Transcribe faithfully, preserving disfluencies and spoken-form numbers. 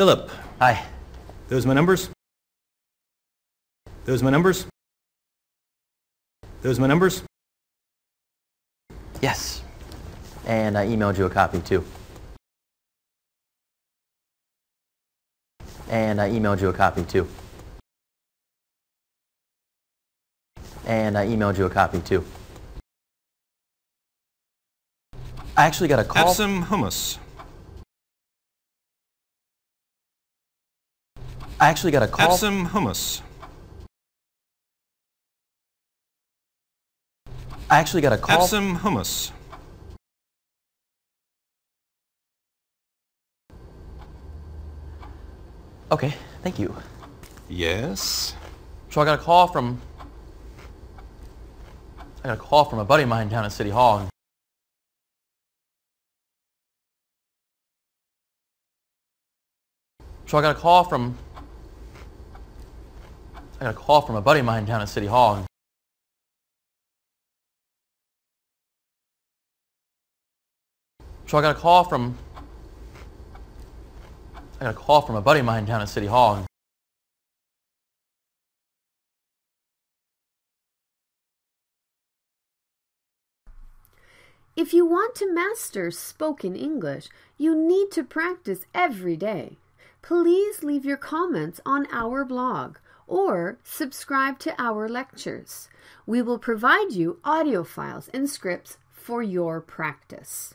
Philip. Hi. Those my numbers? Those my numbers? Those my numbers? Yes. And I emailed you a copy, too. And I emailed you a copy, too. And I emailed you a copy, too. I actually got a call. Have some hummus. I actually got a call. Have some hummus. I actually got a call. Have some hummus. Okay, thank you. Yes? So I got a call from... I got a call from a buddy of mine down at City Hall. And so I got a call from... I got a call from a buddy of mine down at City Hall. And so I got a call from... I got a call from a buddy of mine down at City Hall. If you want to master spoken English, you need to practice every day. Please leave your comments on our blog or subscribe to our lectures. We will provide you audio files and scripts for your practice.